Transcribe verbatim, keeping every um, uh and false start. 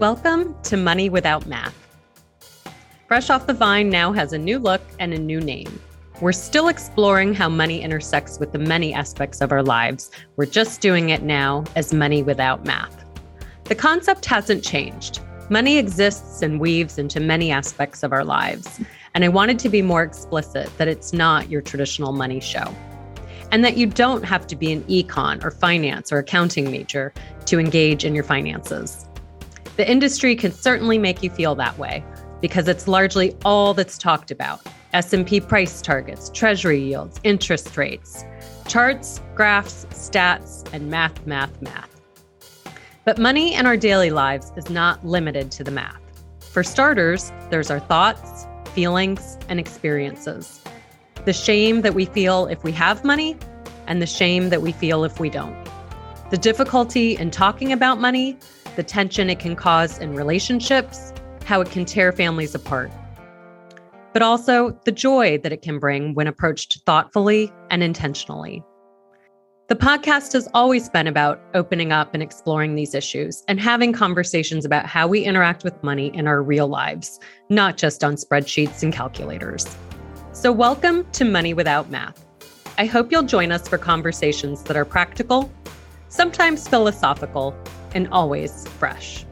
Welcome to Money Without Math. Fresh Off the Vine now has a new look and a new name. We're still exploring how money intersects with the many aspects of our lives. We're just doing it now as Money Without Math. The concept hasn't changed. Money exists and weaves into many aspects of our lives. And I wanted to be more explicit that it's not your traditional money show. And that you don't have to be an econ or finance or accounting major to engage in your finances. The industry can certainly make you feel that way because it's largely all that's talked about. S and P price targets, treasury yields, interest rates, charts, graphs, stats, and math, math, math. But money in our daily lives is not limited to the math. For starters, there's our thoughts, feelings, and experiences. The shame that we feel if we have money and the shame that we feel if we don't. The difficulty in talking about money, the tension it can cause in relationships, how it can tear families apart, but also the joy that it can bring when approached thoughtfully and intentionally. The podcast has always been about opening up and exploring these issues and having conversations about how we interact with money in our real lives, not just on spreadsheets and calculators. So welcome to Money Without Math. I hope you'll join us for conversations that are practical, sometimes philosophical, and always fresh.